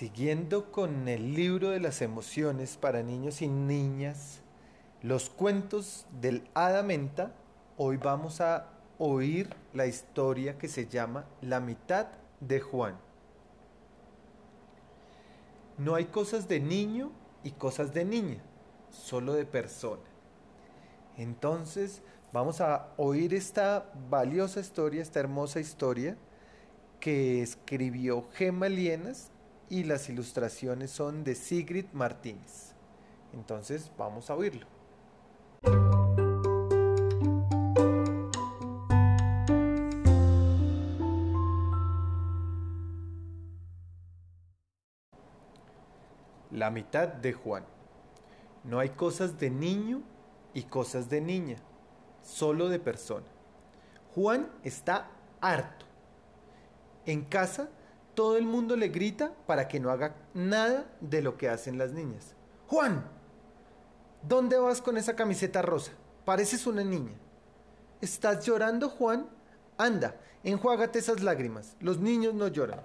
Siguiendo con el libro de las emociones para niños y niñas, los cuentos del Hada Menta, hoy vamos a oír la historia que se llama La mitad de Juan. No hay cosas de niño y cosas de niña, solo de persona. Entonces vamos a oír esta valiosa historia, esta hermosa historia que escribió Gemma Lienas, y las ilustraciones son de Sigrid Martínez. Entonces vamos a oírlo. La mitad de Juan. No hay cosas de niño y cosas de niña, solo de persona. Juan está harto. En casa todo el mundo le grita para que no haga nada de lo que hacen las niñas. ¡Juan! ¿Dónde vas con esa camiseta rosa? Pareces una niña. ¿Estás llorando, Juan? Anda, enjuágate esas lágrimas. Los niños no lloran.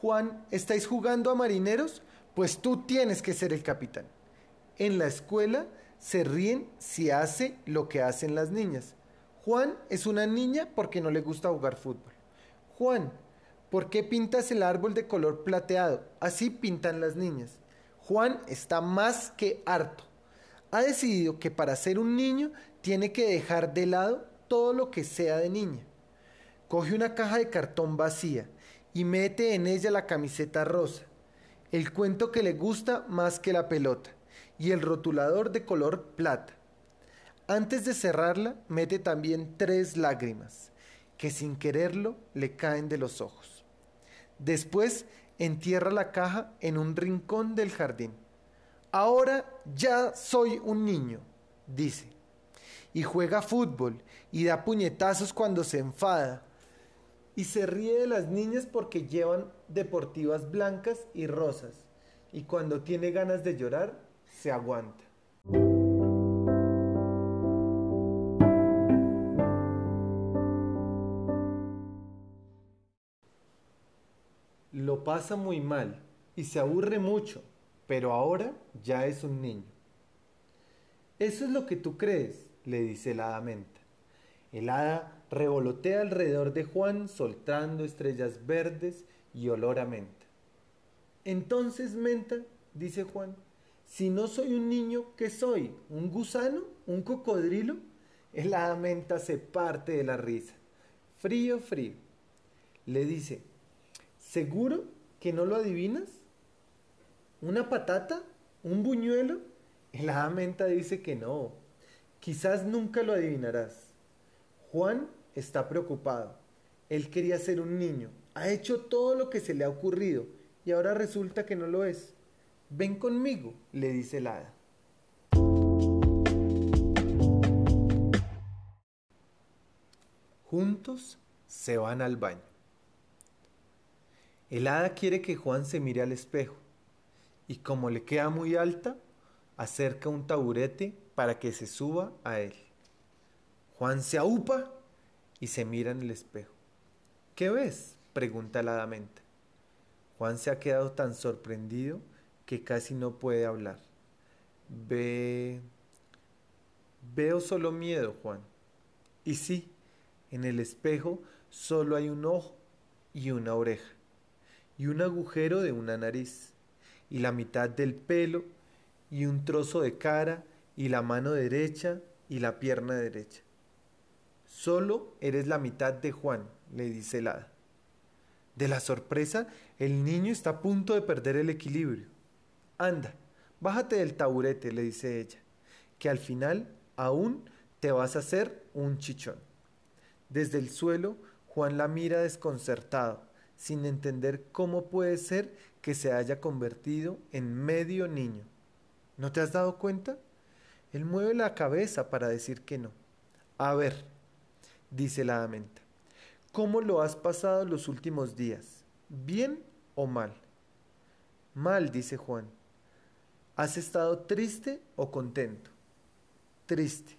Juan, ¿estáis jugando a marineros? Pues tú tienes que ser el capitán. En la escuela se ríen si hace lo que hacen las niñas. Juan es una niña porque no le gusta jugar fútbol. Juan, ¿por qué pintas el árbol de color plateado? Así pintan las niñas. Juan está más que harto. Ha decidido que para ser un niño tiene que dejar de lado todo lo que sea de niña. Coge una caja de cartón vacía y mete en ella la camiseta rosa, el cuento que le gusta más que la pelota y el rotulador de color plata. Antes de cerrarla, mete también 3 lágrimas que sin quererlo le caen de los ojos. Después entierra la caja en un rincón del jardín. Ahora ya soy un niño, dice, y juega fútbol y da puñetazos cuando se enfada y se ríe de las niñas porque llevan deportivas blancas y rosas, y cuando tiene ganas de llorar se aguanta. Lo pasa muy mal y se aburre mucho, pero ahora ya es un niño. Eso es lo que tú crees, le dice el Hada Menta. El hada revolotea alrededor de Juan soltando estrellas verdes y olor a menta. Entonces, Menta, dice Juan, si no soy un niño, ¿qué soy? ¿Un gusano? ¿Un cocodrilo? El Hada Menta se parte de la risa. Frío, frío. Le dice, ¿seguro que no lo adivinas? ¿Una patata? ¿Un buñuelo? El Hada Menta dice que no. Quizás nunca lo adivinarás. Juan está preocupado. Él quería ser un niño. Ha hecho todo lo que se le ha ocurrido y ahora resulta que no lo es. Ven conmigo, le dice el hada. Juntos se van al baño. El hada quiere que Juan se mire al espejo y, como le queda muy alta, acerca un taburete para que se suba a él. Juan se ahupa y se mira en el espejo. ¿Qué ves?, pregunta la Hada Menta. Juan se ha quedado tan sorprendido que casi no puede hablar. Veo solo miedo, Juan. Y sí, en el espejo solo hay un ojo y una oreja, y un agujero de una nariz, y la mitad del pelo, y un trozo de cara, y la mano derecha, y la pierna derecha. Solo eres la mitad de Juan, le dice el hada. De la sorpresa, el niño está a punto de perder el equilibrio. Anda, bájate del taburete, le dice ella, que al final aún te vas a hacer un chichón. Desde el suelo, Juan la mira desconcertado, sin entender cómo puede ser que se haya convertido en medio niño. ¿No te has dado cuenta? Él mueve la cabeza para decir que no. A ver, dice la Hada Menta, ¿cómo lo has pasado los últimos días? ¿Bien o mal? Mal, dice Juan. ¿Has estado triste o contento? Triste.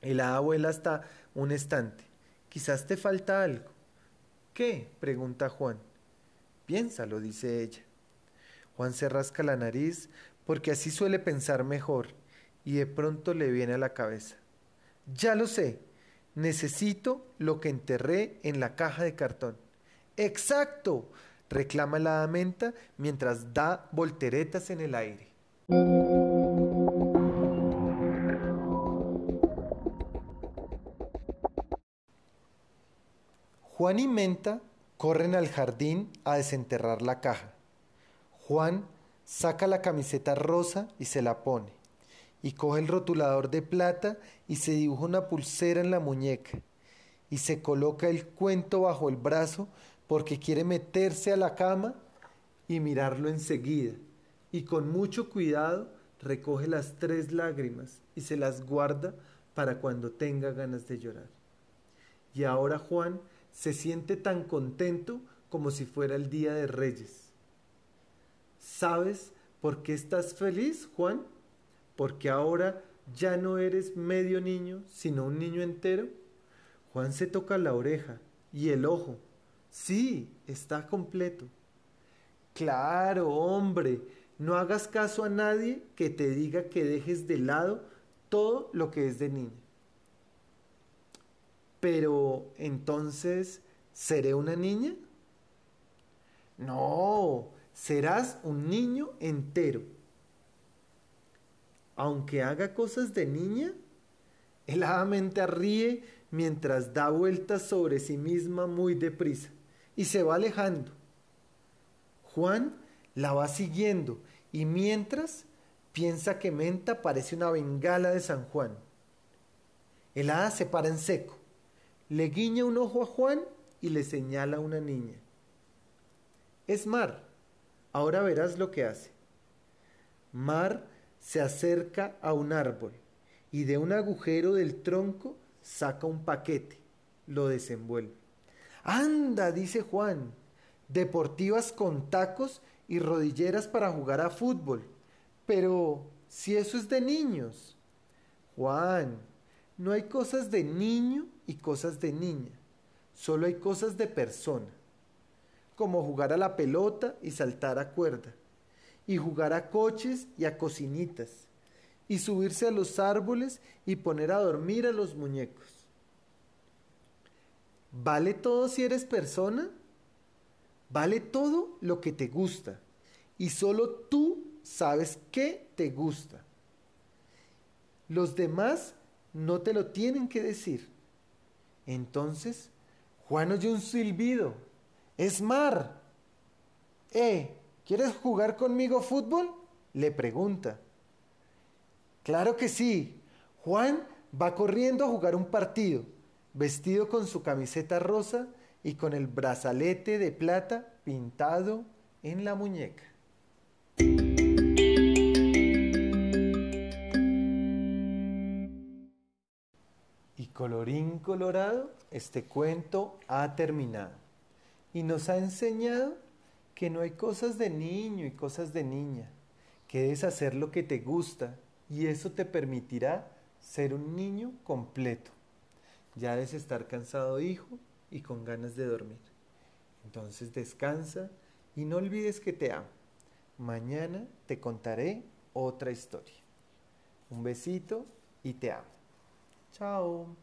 El hada vuela hasta un estante. Quizás te falta algo. ¿Qué?, pregunta Juan. Piénsalo, dice ella. Juan se rasca la nariz porque así suele pensar mejor y de pronto le viene a la cabeza. Ya lo sé, necesito lo que enterré en la caja de cartón. ¡Exacto!, reclama la Hada Menta mientras da volteretas en el aire. Juan y Menta corren al jardín a desenterrar la caja. Juan saca la camiseta rosa y se la pone, y coge el rotulador de plata y se dibuja una pulsera en la muñeca, y se coloca el cuento bajo el brazo porque quiere meterse a la cama y mirarlo enseguida, y con mucho cuidado recoge las 3 lágrimas y se las guarda para cuando tenga ganas de llorar. Y ahora Juan se siente tan contento como si fuera el Día de Reyes. ¿Sabes por qué estás feliz, Juan? Porque ahora ya no eres medio niño, sino un niño entero. Juan se toca la oreja y el ojo. Sí, está completo. Claro, hombre, no hagas caso a nadie que te diga que dejes de lado todo lo que es de niño. Pero, entonces, ¿seré una niña? No, serás un niño entero. Aunque haga cosas de niña, el Hada Menta ríe mientras da vueltas sobre sí misma muy deprisa y se va alejando. Juan la va siguiendo y mientras piensa que Menta parece una bengala de San Juan. El hada se para en seco, le guiña un ojo a Juan y le señala a una niña. Es Mar, ahora verás lo que hace. Mar se acerca a un árbol y de un agujero del tronco saca un paquete, lo desenvuelve. ¡Anda!, dice Juan, deportivas con tacos y rodilleras para jugar a fútbol. Pero si eso es de niños. Juan, no hay cosas de niño y cosas de niña, solo hay cosas de persona, como jugar a la pelota y saltar a cuerda, y jugar a coches y a cocinitas, y subirse a los árboles y poner a dormir a los muñecos. ¿Vale todo si eres persona? Vale todo lo que te gusta, y solo tú sabes qué te gusta. Los demás no te lo tienen que decir. Entonces, Juan oyó un silbido. ¡Es Mar! ¿Quieres jugar conmigo fútbol?, le pregunta. Claro que sí. Juan va corriendo a jugar un partido, vestido con su camiseta rosa y con el brazalete de plata pintado en la muñeca. Y colorín colorado, este cuento ha terminado y nos ha enseñado que no hay cosas de niño y cosas de niña, que debes hacer lo que te gusta y eso te permitirá ser un niño completo. Ya debes estar cansado, hijo, y con ganas de dormir. Entonces descansa y no olvides que te amo. Mañana te contaré otra historia. Un besito y te amo. Chao.